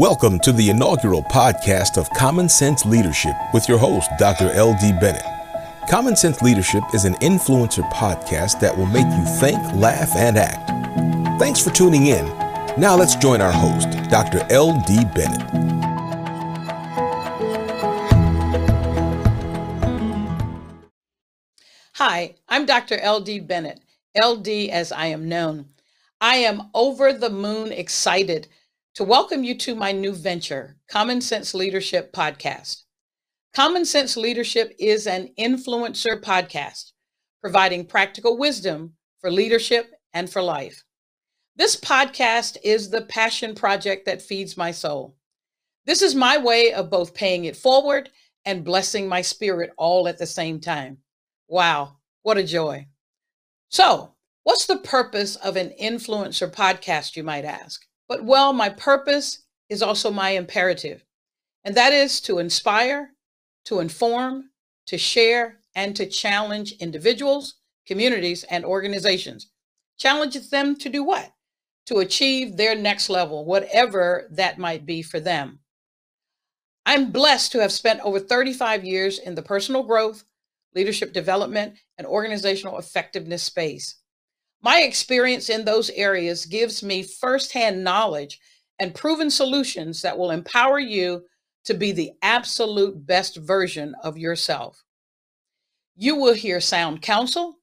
Welcome to the inaugural podcast of Common Sense Leadership with your host, Dr. L.D. Bennett. Common Sense Leadership is an influencer podcast that will make you think, laugh, and act. Thanks for tuning in. Now let's join our host, Dr. L.D. Bennett. Hi, I'm Dr. L.D. Bennett, L.D. as I am known. I am over the moon excited to welcome you to my new venture, Common Sense Leadership Podcast. Common Sense Leadership is an influencer podcast, providing practical wisdom for leadership and for life. This podcast is the passion project that feeds my soul. This is my way of both paying it forward and blessing my spirit all at the same time. Wow, what a joy. So, what's the purpose of an influencer podcast, you might ask? But well, my purpose is also my imperative, and that is to inspire, to inform, to share, and to challenge individuals, communities, and organizations. Challenges them to do what? To achieve their next level, whatever that might be for them. I'm blessed to have spent over 35 years in the personal growth, leadership development, and organizational effectiveness space. My experience in those areas gives me firsthand knowledge and proven solutions that will empower you to be the absolute best version of yourself. You will hear sound counsel,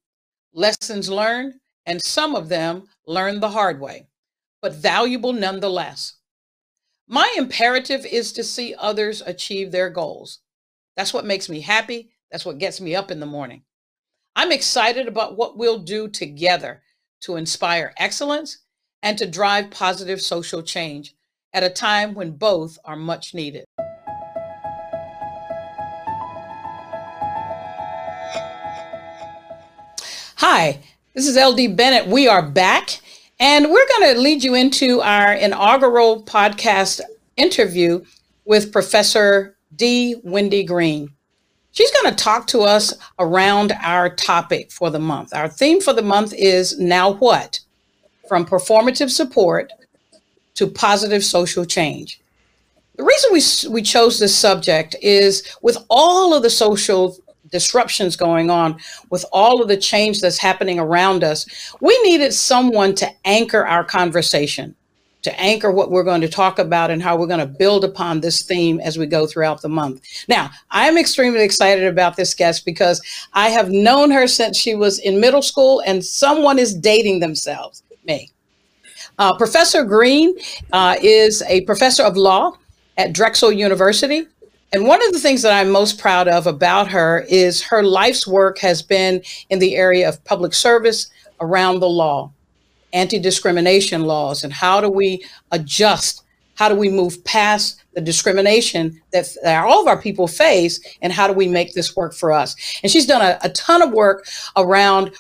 lessons learned, and some of them learned the hard way, but valuable nonetheless. My imperative is to see others achieve their goals. That's what makes me happy. That's what gets me up in the morning. I'm excited about what we'll do together to inspire excellence and to drive positive social change at a time when both are much needed. Hi, this is LD Bennett. We are back, and we're going to lead you into our inaugural podcast interview with Professor D. Wendy Green. She's going to talk to us around our topic for the month. Our theme for the month is Now What? From Performative Support to Positive Social Change. The reason we chose this subject is with all of the social disruptions going on, with all of the change that's happening around us, we needed someone to anchor our conversation, to anchor what we're going to talk about and how we're going to build upon this theme as we go throughout the month. Now, I'm extremely excited about this guest because I have known her since she was in middle school, and someone is dating themselves, me. Professor Green is a professor of law at Drexel University. And one of the things that I'm most proud of about her is her life's work has been in the area of public service around the law, anti-discrimination laws, and how do we adjust, how do we move past the discrimination that all of our people face, and how do we make this work for us? And she's done a ton of work around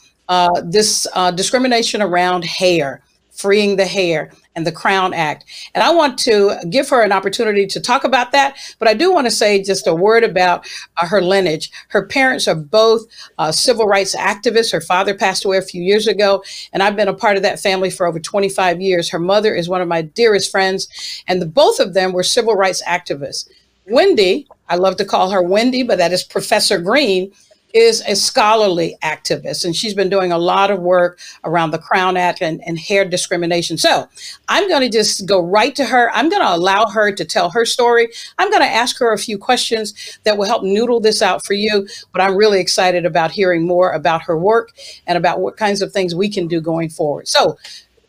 this discrimination around hair, freeing the hair, and the Crown Act. And I want to give her an opportunity to talk about that, but I do want to say just a word about her lineage. Her parents are both civil rights activists. Her father passed away a few years ago, and I've been a part of that family for over 25 years. Her mother is one of my dearest friends, and both of them were civil rights activists. Wendy, I love to call her Wendy, but that is Professor Green, is a scholarly activist, and she's been doing a lot of work around the Crown Act and hair discrimination. So I'm going to just go right to her. I'm going to allow her to tell her story. I'm going to ask her a few questions that will help noodle this out for you, but I'm really excited about hearing more about her work and about what kinds of things we can do going forward. So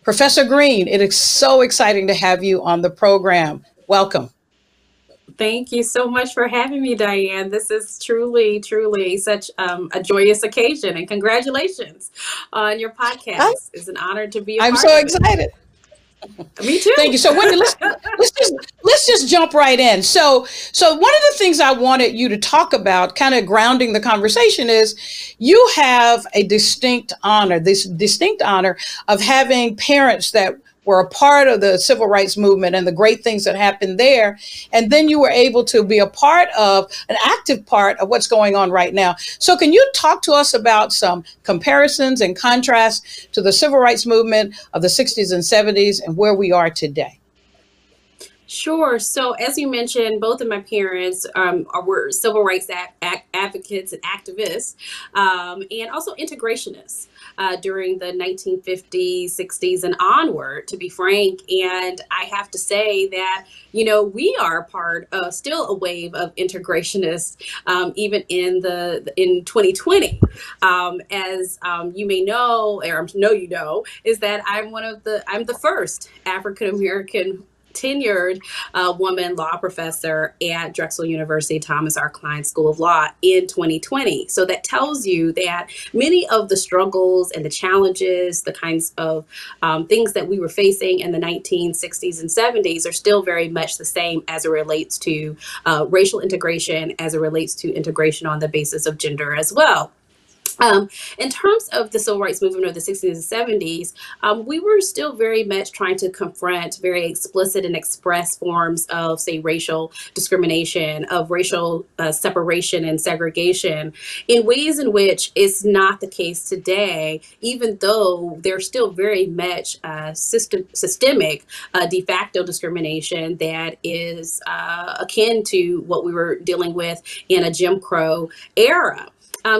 Professor Green, it is so exciting to have you on the program. Welcome. Thank you so much for having me, Diane. This is truly, truly such a joyous occasion, and congratulations on your podcast. It's an honor to be a part of it. I'm so excited. Me too. Thank you. So Wendy, let's just jump right in. So one of the things I wanted you to talk about, kind of grounding the conversation, is you have a distinct honor, this distinct honor of having parents that were a part of the civil rights movement and the great things that happened there. And then you were able to be a part of, an active part of what's going on right now. So can you talk to us about some comparisons and contrasts to the civil rights movement of the 60s and 70s and where we are today? Sure. So as you mentioned, both of my parents were civil rights advocates and activists, and also integrationists during the 1950s, 60s and onward, to be frank. And I have to say that, you know, we are part of still a wave of integrationists, even in 2020. As you may know, or you know, is that I'm the first African-American tenured woman law professor at Drexel University, Thomas R. Klein School of Law in 2020. So that tells you that many of the struggles and the challenges, the kinds of things that we were facing in the 1960s and 70s are still very much the same as it relates to racial integration, as it relates to integration on the basis of gender as well. In terms of the civil rights movement of the 60s and 70s, we were still very much trying to confront very explicit and express forms of, say, racial discrimination, of racial separation and segregation in ways in which it's not the case today, even though there's still very much systemic de facto discrimination that is akin to what we were dealing with in a Jim Crow era.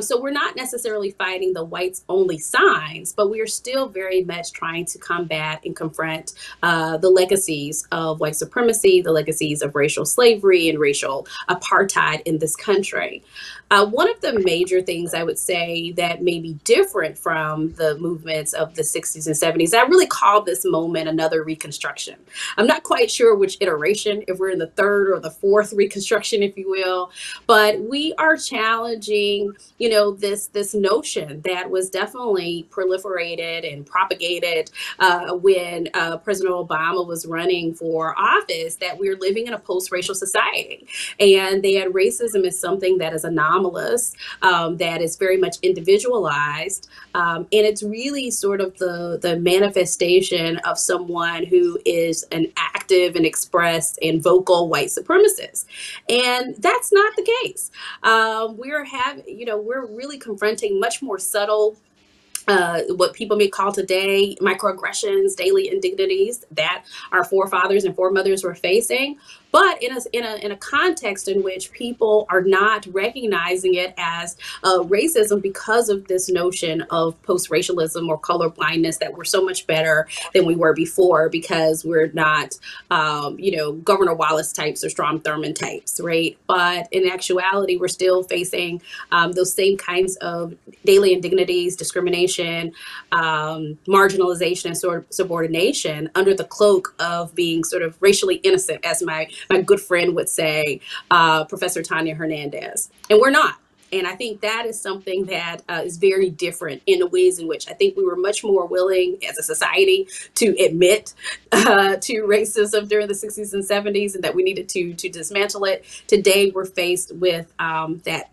So we're not necessarily fighting the whites only signs, but we are still very much trying to combat and confront the legacies of white supremacy, the legacies of racial slavery and racial apartheid in this country. One of the major things I would say that may be different from the movements of the 60s and 70s, I really call this moment another Reconstruction. I'm not quite sure which iteration, if we're in the third or the fourth Reconstruction, if you will, but we are challenging, you know, this notion that was definitely proliferated and propagated when President Obama was running for office, that we're living in a post-racial society, and that racism is something that is anomalous, that is very much individualized, and it's really sort of the manifestation of someone who is an active and expressed and vocal white supremacist, and that's not the case. We're really confronting much more subtle, what people may call today microaggressions, daily indignities that our forefathers and foremothers were facing, but in a context in which people are not recognizing it as racism because of this notion of post-racialism or colorblindness, that we're so much better than we were before because we're not, you know, Governor Wallace types or Strom Thurmond types, right? But in actuality, we're still facing those same kinds of daily indignities, discrimination, marginalization, and sort of subordination under the cloak of being sort of racially innocent, as my good friend would say, Professor Tanya Hernandez. And we're not. And I think that is something that is very different in the ways in which I think we were much more willing as a society to admit to racism during the 60s and 70s, and that we needed to dismantle it. Today, we're faced with that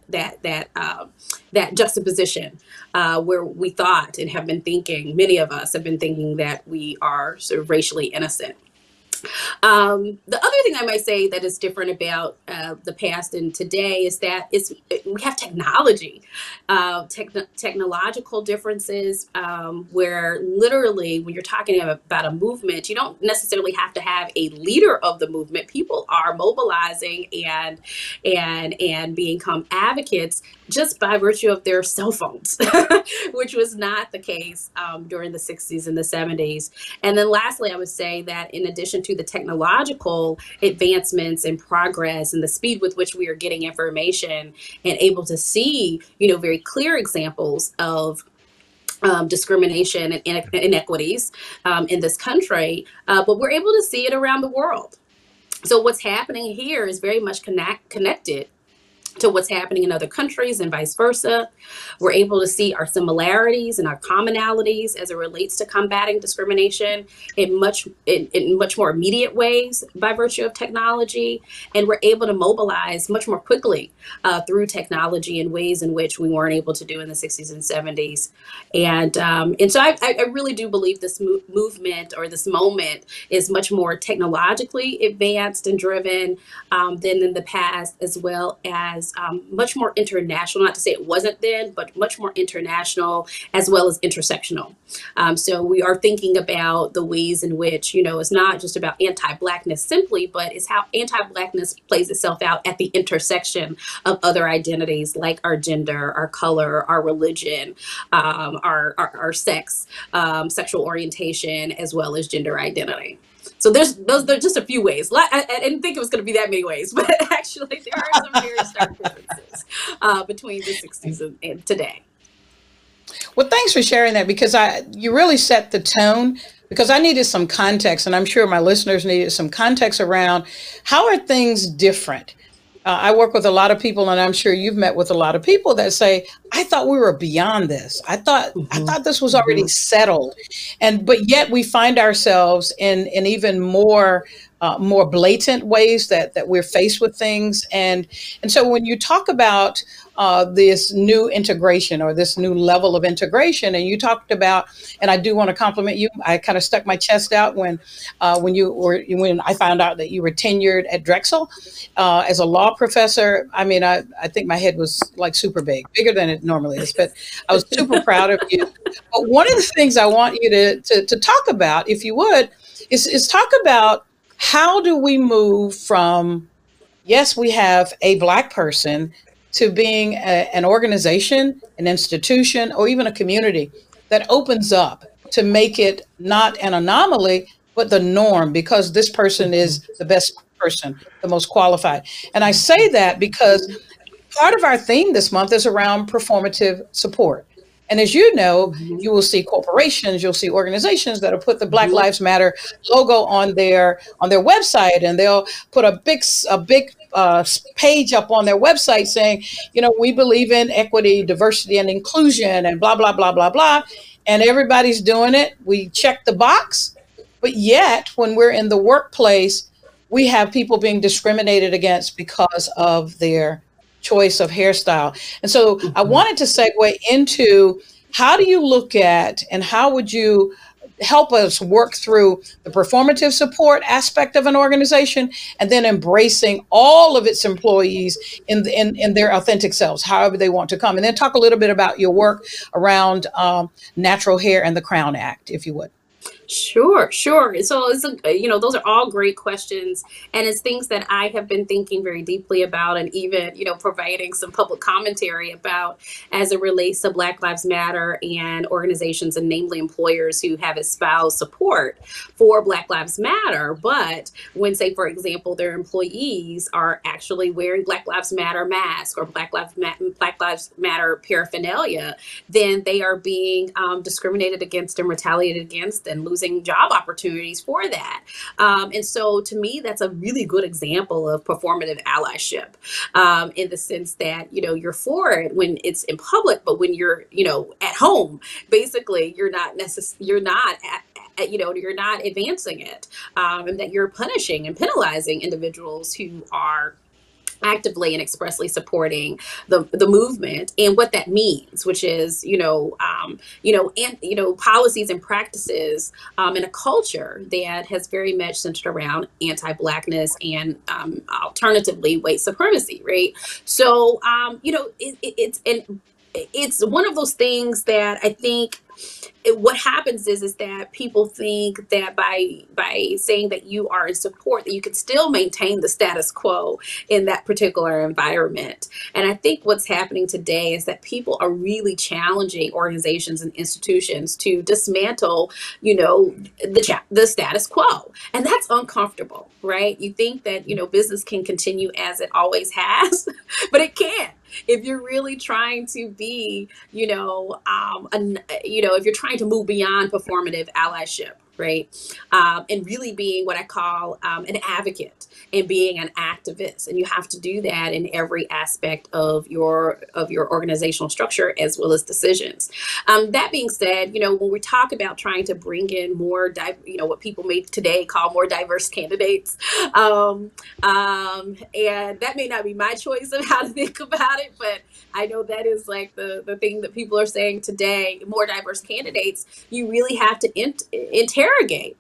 juxtaposition where we thought and have been thinking, many of us have been thinking, that we are sort of racially innocent. The other thing I might say that is different about the past and today is that we have technology, technological differences, where literally when you're talking about a movement, you don't necessarily have to have a leader of the movement. People are mobilizing and become advocates just by virtue of their cell phones, which was not the case during the 60s and the 70s. And then lastly, I would say that in addition to the technological advancements and progress and the speed with which we are getting information and able to see, you know, very clear examples of discrimination and inequities in this country, but we're able to see it around the world. So what's happening here is very much connected to what's happening in other countries and vice versa. We're able to see our similarities and our commonalities as it relates to combating discrimination in much more immediate ways by virtue of technology. And we're able to mobilize much more quickly through technology in ways in which we weren't able to do in the 60s and 70s. And so I really do believe this movement or this moment is much more technologically advanced and driven than in the past, as well as is much more international, not to say it wasn't then, but much more international as well as intersectional. So we are thinking about the ways in which, you know, it's not just about anti-Blackness simply, but it's how anti-Blackness plays itself out at the intersection of other identities like our gender, our color, our religion, our sex, sexual orientation, as well as gender identity. So there's just a few ways. I didn't think it was going to be that many ways, but actually there are some very stark differences between the 60s and today. Well, thanks for sharing that, because you really set the tone, because I needed some context, and I'm sure my listeners needed some context around how are things different? I work with a lot of people, and I'm sure you've met with a lot of people that say, I thought we were beyond this. I thought this was already settled. But yet we find ourselves in even more blatant ways that we're faced with things. And so when you talk about this new integration or this new level of integration, and you talked about, and I do want to compliment you, I kind of stuck my chest out when I found out that you were tenured at Drexel as a law professor. I mean, I think my head was like super big, bigger than it normally is, but I was super proud of you. But one of the things I want you to talk about, if you would, is talk about how do we move from, yes, we have a Black person, to being an organization, an institution, or even a community that opens up to make it not an anomaly, but the norm, because this person is the best person, the most qualified. And I say that because part of our theme this month is around performative support. And as you know, you will see corporations, you'll see organizations that'll put the Black Lives Matter logo on their website, and they'll put a big page up on their website saying, you know, we believe in equity, diversity, and inclusion, and blah, blah, blah, blah, blah. And everybody's doing it. We check the box. But yet, when we're in the workplace, we have people being discriminated against because of their choice of hairstyle. And so I wanted to segue into how do you look at and how would you help us work through the performative support aspect of an organization and then embracing all of its employees in their authentic selves, however they want to come. And then talk a little bit about your work around natural hair and the Crown Act, if you would. Sure. So it's those are all great questions, and it's things that I have been thinking very deeply about, and even providing some public commentary about as it relates to Black Lives Matter and organizations, and namely employers who have espoused support for Black Lives Matter, but when, say, for example, their employees are actually wearing Black Lives Matter masks or Black Lives Matter paraphernalia, then they are being discriminated against and retaliated against and losing job opportunities for that. And so to me, that's a really good example of performative allyship in the sense that, you're for it when it's in public, but when you're, at home, basically you're not advancing it, and that you're punishing and penalizing individuals who are actively and expressly supporting the movement and what that means, which is policies and practices and a culture that has very much centered around anti-Blackness and alternatively white supremacy, right? So it's one of those things that I think what happens is that people think that by saying that you are in support, that you can still maintain the status quo in that particular environment. And I think what's happening today is that people are really challenging organizations and institutions to dismantle, the status quo. And that's uncomfortable, right? You think that, business can continue as it always has, but it can't. If you're really trying to be, if you're trying to move beyond performative allyship, right? And really being what I call an advocate and being an activist. And you have to do that in every aspect of your organizational structure as well as decisions. That being said, when we talk about trying to bring in more, what people may today call more diverse candidates, and that may not be my choice of how to think about it, but I know that is like the thing that people are saying today, more diverse candidates, you really have to interrogate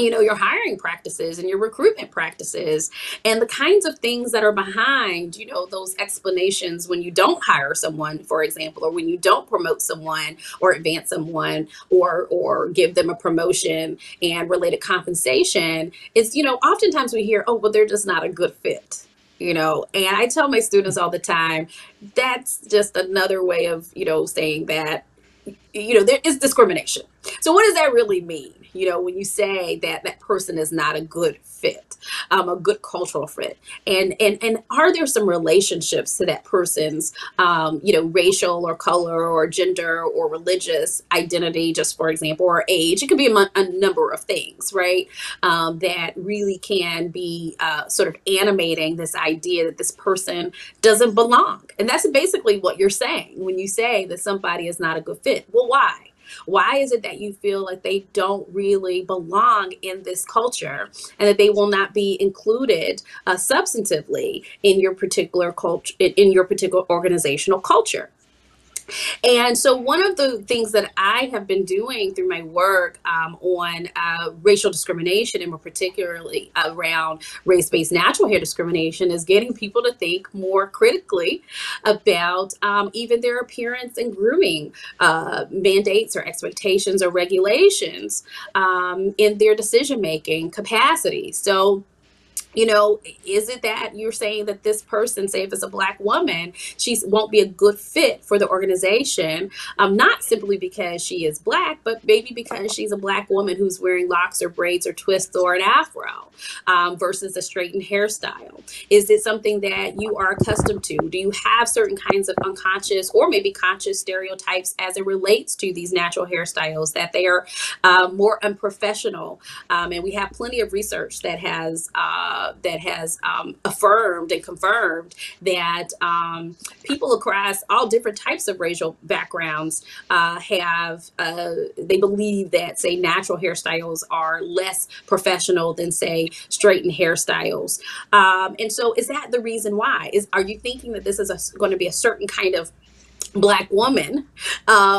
you know, your hiring practices and your recruitment practices and the kinds of things that are behind, you know, those explanations when you don't hire someone, for example, or when you don't promote someone or advance someone or give them a promotion and related compensation. It's, you know, oftentimes we hear, oh, well, they're just not a good fit. You know, and I tell my students all the time, that's just another way of, you know, saying that, you know, there is discrimination. So what does that really mean? You know, when you say that that person is not a good fit, a good cultural fit, and are there some relationships to that person's, you know, racial or color or gender or religious identity, just for example, or age? It could be a number of things, right? That really can be sort of animating this idea that this person doesn't belong. And that's basically what you're saying when you say that somebody is not a good fit. Well, why? Why is it that you feel like they don't really belong in this culture and that they will not be included substantively in your particular culture, in your particular organizational culture? And so one of the things that I have been doing through my work on racial discrimination, and more particularly around race-based natural hair discrimination, is getting people to think more critically about even their appearance and grooming mandates or expectations or regulations in their decision-making capacity. So, you know, is it that you're saying that this person, say if it's a Black woman, she won't be a good fit for the organization, not simply because she is Black, but maybe because she's a Black woman who's wearing locks or braids or twists or an afro versus a straightened hairstyle? Is it something that you are accustomed to? Do you have certain kinds of unconscious or maybe conscious stereotypes as it relates to these natural hairstyles, that they are more unprofessional? And we have plenty of research that has affirmed and confirmed that people across all different types of racial backgrounds they believe that, say, natural hairstyles are less professional than, say, straightened hairstyles. And so is that the reason why? Are you thinking that this is going to be a certain kind of Black woman,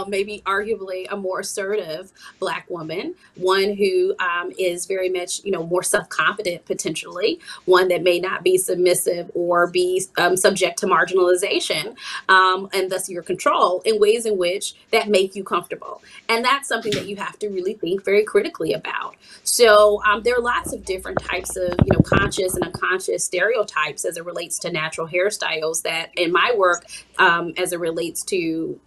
maybe arguably a more assertive Black woman, one who is very much, you know, more self-confident potentially, one that may not be submissive or be subject to marginalization and thus your control in ways in which that make you comfortable? And that's something that you have to really think very critically about. So there are lots of different types of, you know, conscious and unconscious stereotypes as it relates to natural hairstyles that in my work as it relates to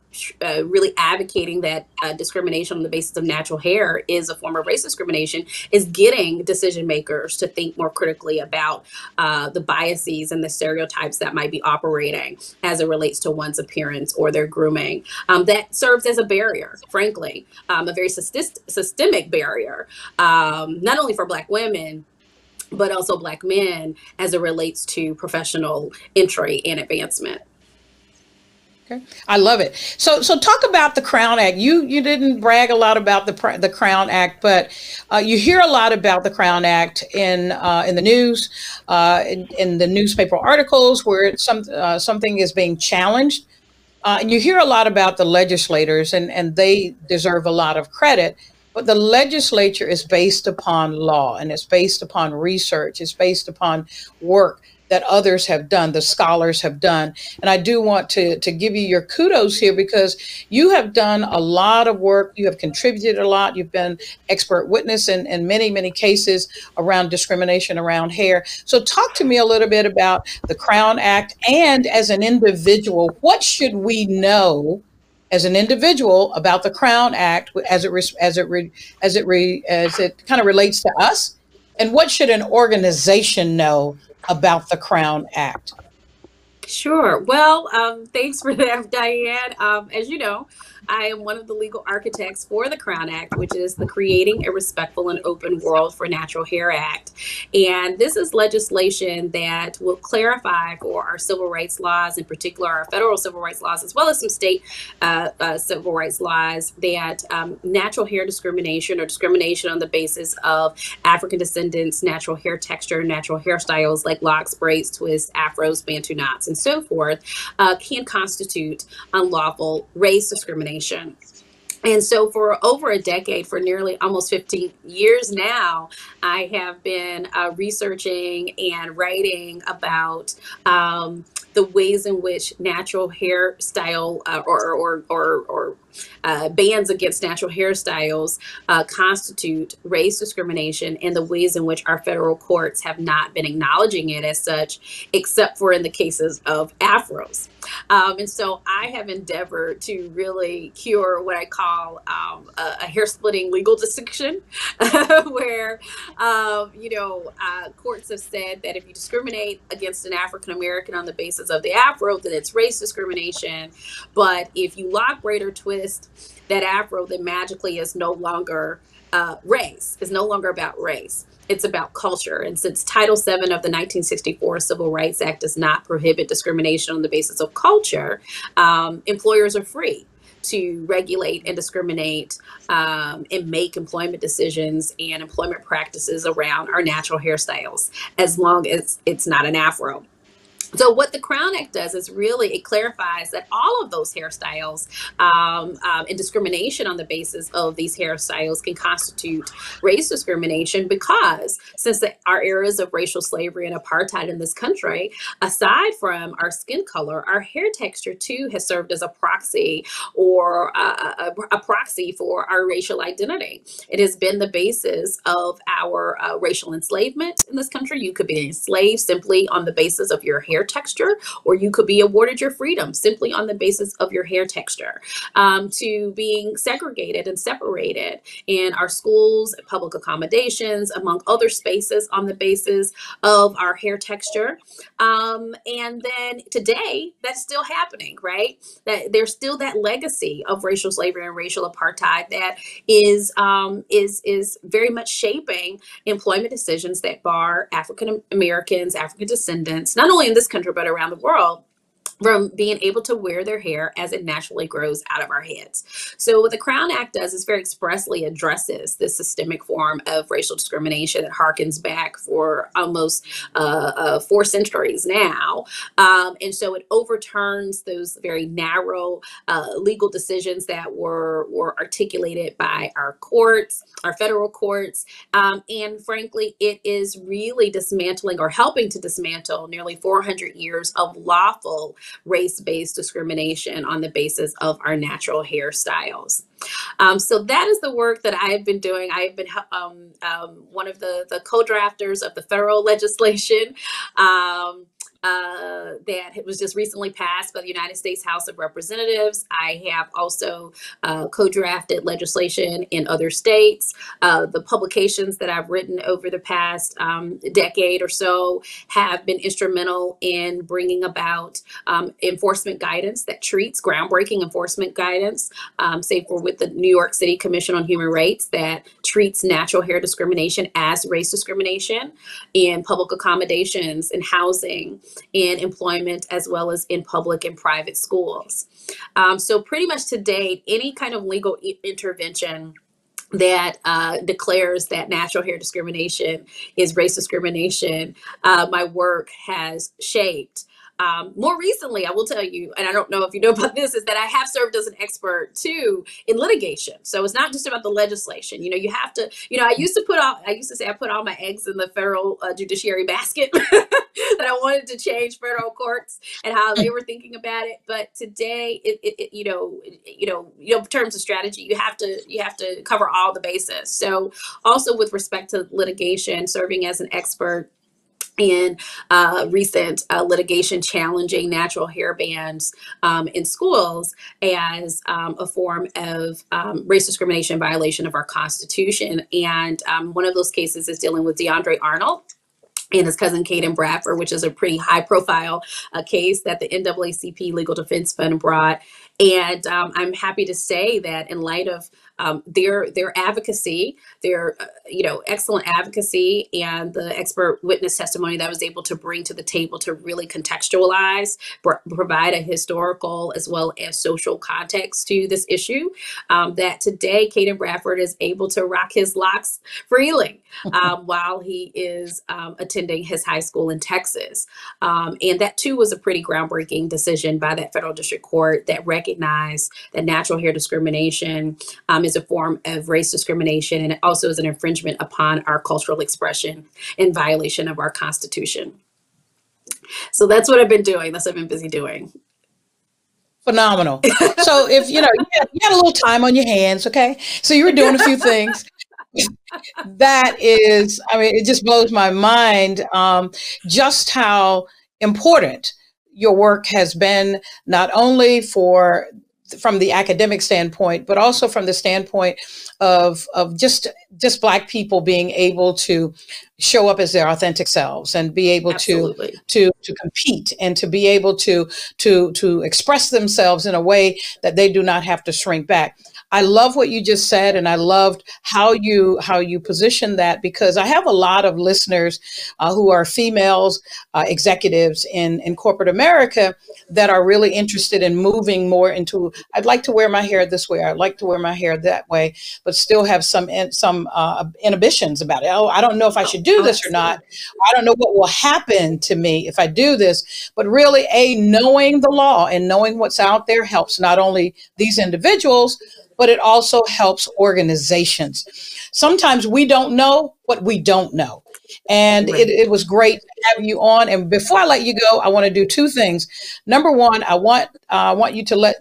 really advocating that discrimination on the basis of natural hair is a form of race discrimination, is getting decision makers to think more critically about the biases and the stereotypes that might be operating as it relates to one's appearance or their grooming. That serves as a barrier, frankly, a very systemic barrier, not only for Black women, but also Black men as it relates to professional entry and advancement. Okay. I love it. So talk about the Crown Act. You didn't brag a lot about the Crown Act, but you hear a lot about the Crown Act in the news, in the newspaper articles where something is being challenged, and you hear a lot about the legislators, and they deserve a lot of credit. But the legislature is based upon law, and it's based upon research. It's based upon work that others have done, the scholars have done. And I do want to give you your kudos here, because you have done a lot of work. You have contributed a lot. You've been expert witness in many, many cases around discrimination around hair. So talk to me a little bit about the Crown Act, and as an individual, what should we know as an individual about the Crown Act as it kind of relates to us? And what should an organization know about the Crown Act? Sure. Well, thanks for that, Diane. As you know, I am one of the legal architects for the Crown Act, which is the Creating a Respectful and Open World for Natural Hair Act. And this is legislation that will clarify for our civil rights laws, in particular our federal civil rights laws, as well as some state civil rights laws, that natural hair discrimination or discrimination on the basis of African descendants, natural hair texture, natural hairstyles like locks, braids, twists, afros, bantu knots, and so forth, can constitute unlawful race discrimination. And so for over a decade, for nearly almost 15 years now, I have been researching and writing about the ways in which natural hairstyle or bans against natural hairstyles constitute race discrimination, and the ways in which our federal courts have not been acknowledging it as such, except for in the cases of afros. And so I have endeavored to really cure what I call a hair-splitting legal distinction, where courts have said that if you discriminate against an African-American on the basis of the afro, then it's race discrimination. But if you lock, braid, or twist that afro, then magically is no longer race. It's no longer about race. It's about culture. And since Title VII of the 1964 Civil Rights Act does not prohibit discrimination on the basis of culture, employers are free to regulate and discriminate and make employment decisions and employment practices around our natural hairstyles, as long as it's not an afro. So what the Crown Act does is really it clarifies that all of those hairstyles and discrimination on the basis of these hairstyles can constitute race discrimination, because since our eras of racial slavery and apartheid in this country, aside from our skin color, our hair texture too has served as a proxy, or a proxy for our racial identity. It has been the basis of our racial enslavement in this country. You could be enslaved simply on the basis of your hair texture, or you could be awarded your freedom simply on the basis of your hair texture, to being segregated and separated in our schools, public accommodations, among other spaces on the basis of our hair texture. And then today, that's still happening, right? That there's still that legacy of racial slavery and racial apartheid that is very much shaping employment decisions that bar African Americans, African descendants, not only in this country, but around the world, from being able to wear their hair as it naturally grows out of our heads. So what the Crown Act does is very expressly addresses this systemic form of racial discrimination that harkens back for almost 4 centuries now. And so it overturns those very narrow legal decisions that were articulated by our courts, our federal courts. And frankly, it is really dismantling, or helping to dismantle, nearly 400 years of lawful race-based discrimination on the basis of our natural hairstyles. So that is the work that I have been doing. I have been one of the co-drafters of the federal legislation that was just recently passed by the United States House of Representatives. I have also co-drafted legislation in other states. The publications that I've written over the past decade or so have been instrumental in bringing about enforcement guidance that treats groundbreaking enforcement guidance, say for with the New York City Commission on Human Rights, that treats natural hair discrimination as race discrimination in public accommodations and housing, in employment, as well as in public and private schools. So pretty much to date, any kind of legal intervention that declares that natural hair discrimination is race discrimination, my work has shaped. More recently, I will tell you, and I don't know if you know about this, is that I have served as an expert too in litigation. So it's not just about the legislation. You know, you have to, you know, I used to say I put all my eggs in the federal judiciary basket, that I wanted to change federal courts and how they were thinking about it. But today, in terms of strategy, you have to cover all the bases. So also with respect to litigation, serving as an expert in recent litigation challenging natural hair bans in schools as a form of race discrimination violation of our Constitution. And one of those cases is dealing with DeAndre Arnold and his cousin Caden Bradford, which is a pretty high profile case that the NAACP Legal Defense Fund brought. And I'm happy to say that in light of Their advocacy, their excellent advocacy, and the expert witness testimony that I was able to bring to the table to really contextualize, provide a historical as well as social context to this issue, that today Caden Bradford is able to rock his locks freely while he is attending his high school in Texas. And that too was a pretty groundbreaking decision by that federal district court that recognized that natural hair discrimination is a form of race discrimination, and it also is an infringement upon our cultural expression in violation of our Constitution. So that's what I've been doing. That's what I've been busy doing. Phenomenal. So if you had a little time on your hands, okay? So you were doing a few things. That is, I mean, it just blows my mind just how important your work has been, not only from the academic standpoint, but also from the standpoint of just Black people being able to show up as their authentic selves and be able to compete and to be able to express themselves in a way that they do not have to shrink back. I love what you just said, and I loved how you position that, because I have a lot of listeners who are females, executives in corporate America that are really interested in moving more into, I'd like to wear my hair this way, I'd like to wear my hair that way, but still have some inhibitions about it. Oh, I don't know if I should do this or not. I don't know what will happen to me if I do this. But really, knowing the law and knowing what's out there helps not only these individuals, but it also helps organizations. Sometimes we don't know what we don't know. And it was great to have you on. And before I let you go, I want to do two things. Number one, I want you to let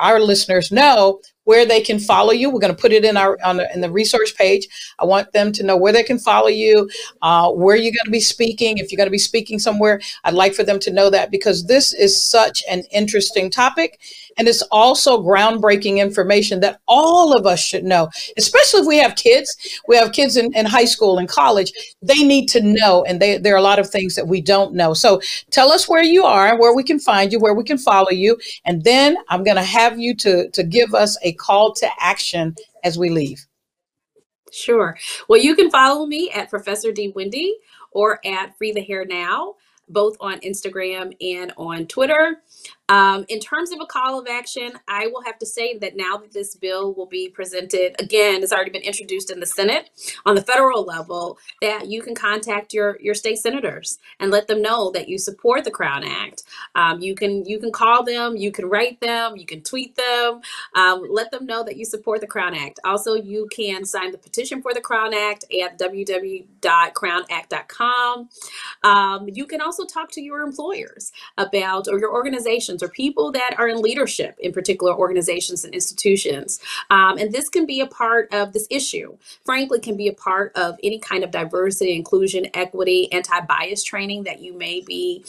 our listeners know where they can follow you. We're going to put it in the resource page. I want them to know where they can follow you, where you're going to be speaking. If you're going to be speaking somewhere, I'd like for them to know that, because this is such an interesting topic. And it's also groundbreaking information that all of us should know, especially if we have kids. We have kids in high school and college. They need to know, and there are a lot of things that we don't know. So tell us where you are, where we can find you, where we can follow you. And then I'm going to have you to give us a call to action as we leave. Sure. Well, you can follow me at Professor D. Wendy or at Free the Hair Now, both on Instagram and on Twitter. In terms of a call of action, I will have to say that now that this bill will be presented, again, it's already been introduced in the Senate on the federal level, that you can contact your state senators and let them know that you support the Crown Act. You can call them, you can write them, you can tweet them, let them know that you support the Crown Act. Also, you can sign the petition for the Crown Act at www.crownact.com. You can also talk to your employers about, or your organizations, or people that are in leadership in particular organizations and institutions. And this can be a part of this issue. Frankly, can be a part of any kind of diversity, inclusion, equity, anti-bias training that you may be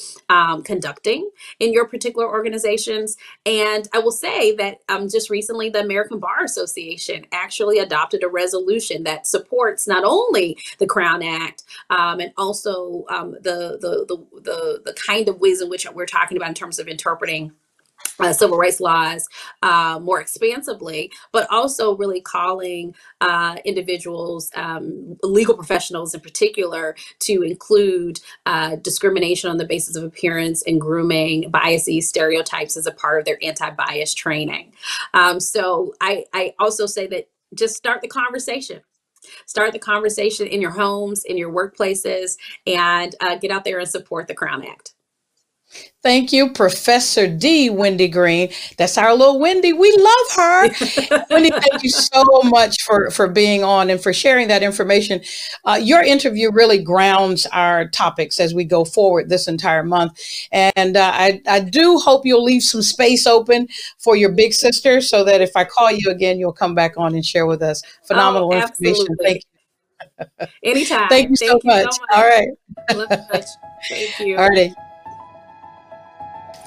conducting in your particular organizations. And I will say that just recently, the American Bar Association actually adopted a resolution that supports not only the Crown Act and also the kind of ways in which we're talking about in terms of interpreting civil rights laws more expansively, but also really calling individuals, legal professionals in particular, to include discrimination on the basis of appearance and grooming, biases, stereotypes as a part of their anti-bias training. So I also say that just start the conversation. Start the conversation in your homes, in your workplaces, and get out there and support the Crown Act. Thank you, Professor D. Wendy Green. That's our little Wendy. We love her. Wendy, thank you so much for being on and for sharing that information. Your interview really grounds our topics as we go forward this entire month. And I do hope you'll leave some space open for your big sister so that if I call you again, you'll come back on and share with us. Phenomenal information. Thank you. Anytime. Thank you so much. All right. Thank you. All right.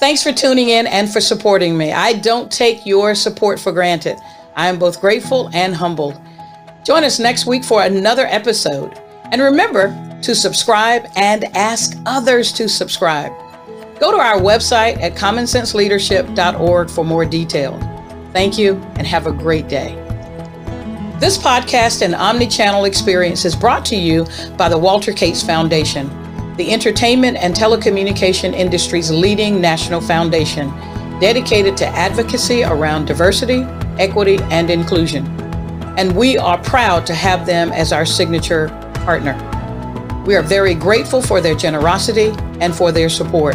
Thanks for tuning in and for supporting me. I don't take your support for granted. I am both grateful and humbled. Join us next week for another episode. And remember to subscribe and ask others to subscribe. Go to our website at commonsenseleadership.org for more details. Thank you and have a great day. This podcast and omni-channel experience is brought to you by the Walter Cates Foundation, the entertainment and telecommunication industry's leading national foundation, dedicated to advocacy around diversity, equity, and inclusion. And we are proud to have them as our signature partner. We are very grateful for their generosity and for their support.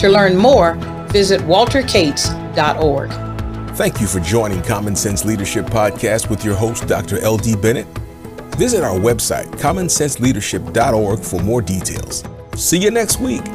To learn more, visit waltercates.org. Thank you for joining Common Sense Leadership Podcast with your host, Dr. L.D. Bennett. Visit our website, commonsenseleadership.org, for more details. See you next week.